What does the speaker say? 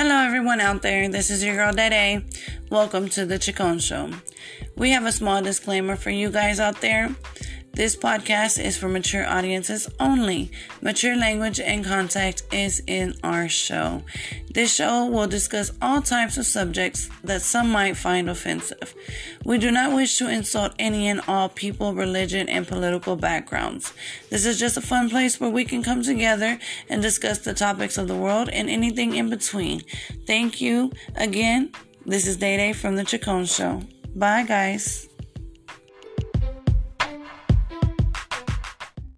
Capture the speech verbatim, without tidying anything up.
Hello everyone out there, this is your girl Day Day. Welcome to The Chacon Show. We have a small disclaimer for you guys out there. This podcast is for mature audiences only. Mature language and contact is in our show. This show will discuss all types of subjects that some might find offensive. We do not wish to insult any and all people, religion, and political backgrounds. This is just a fun place where we can come together and discuss the topics of the world and anything in between. Thank you again. This is Day Day from The Chacon Show. Bye, guys.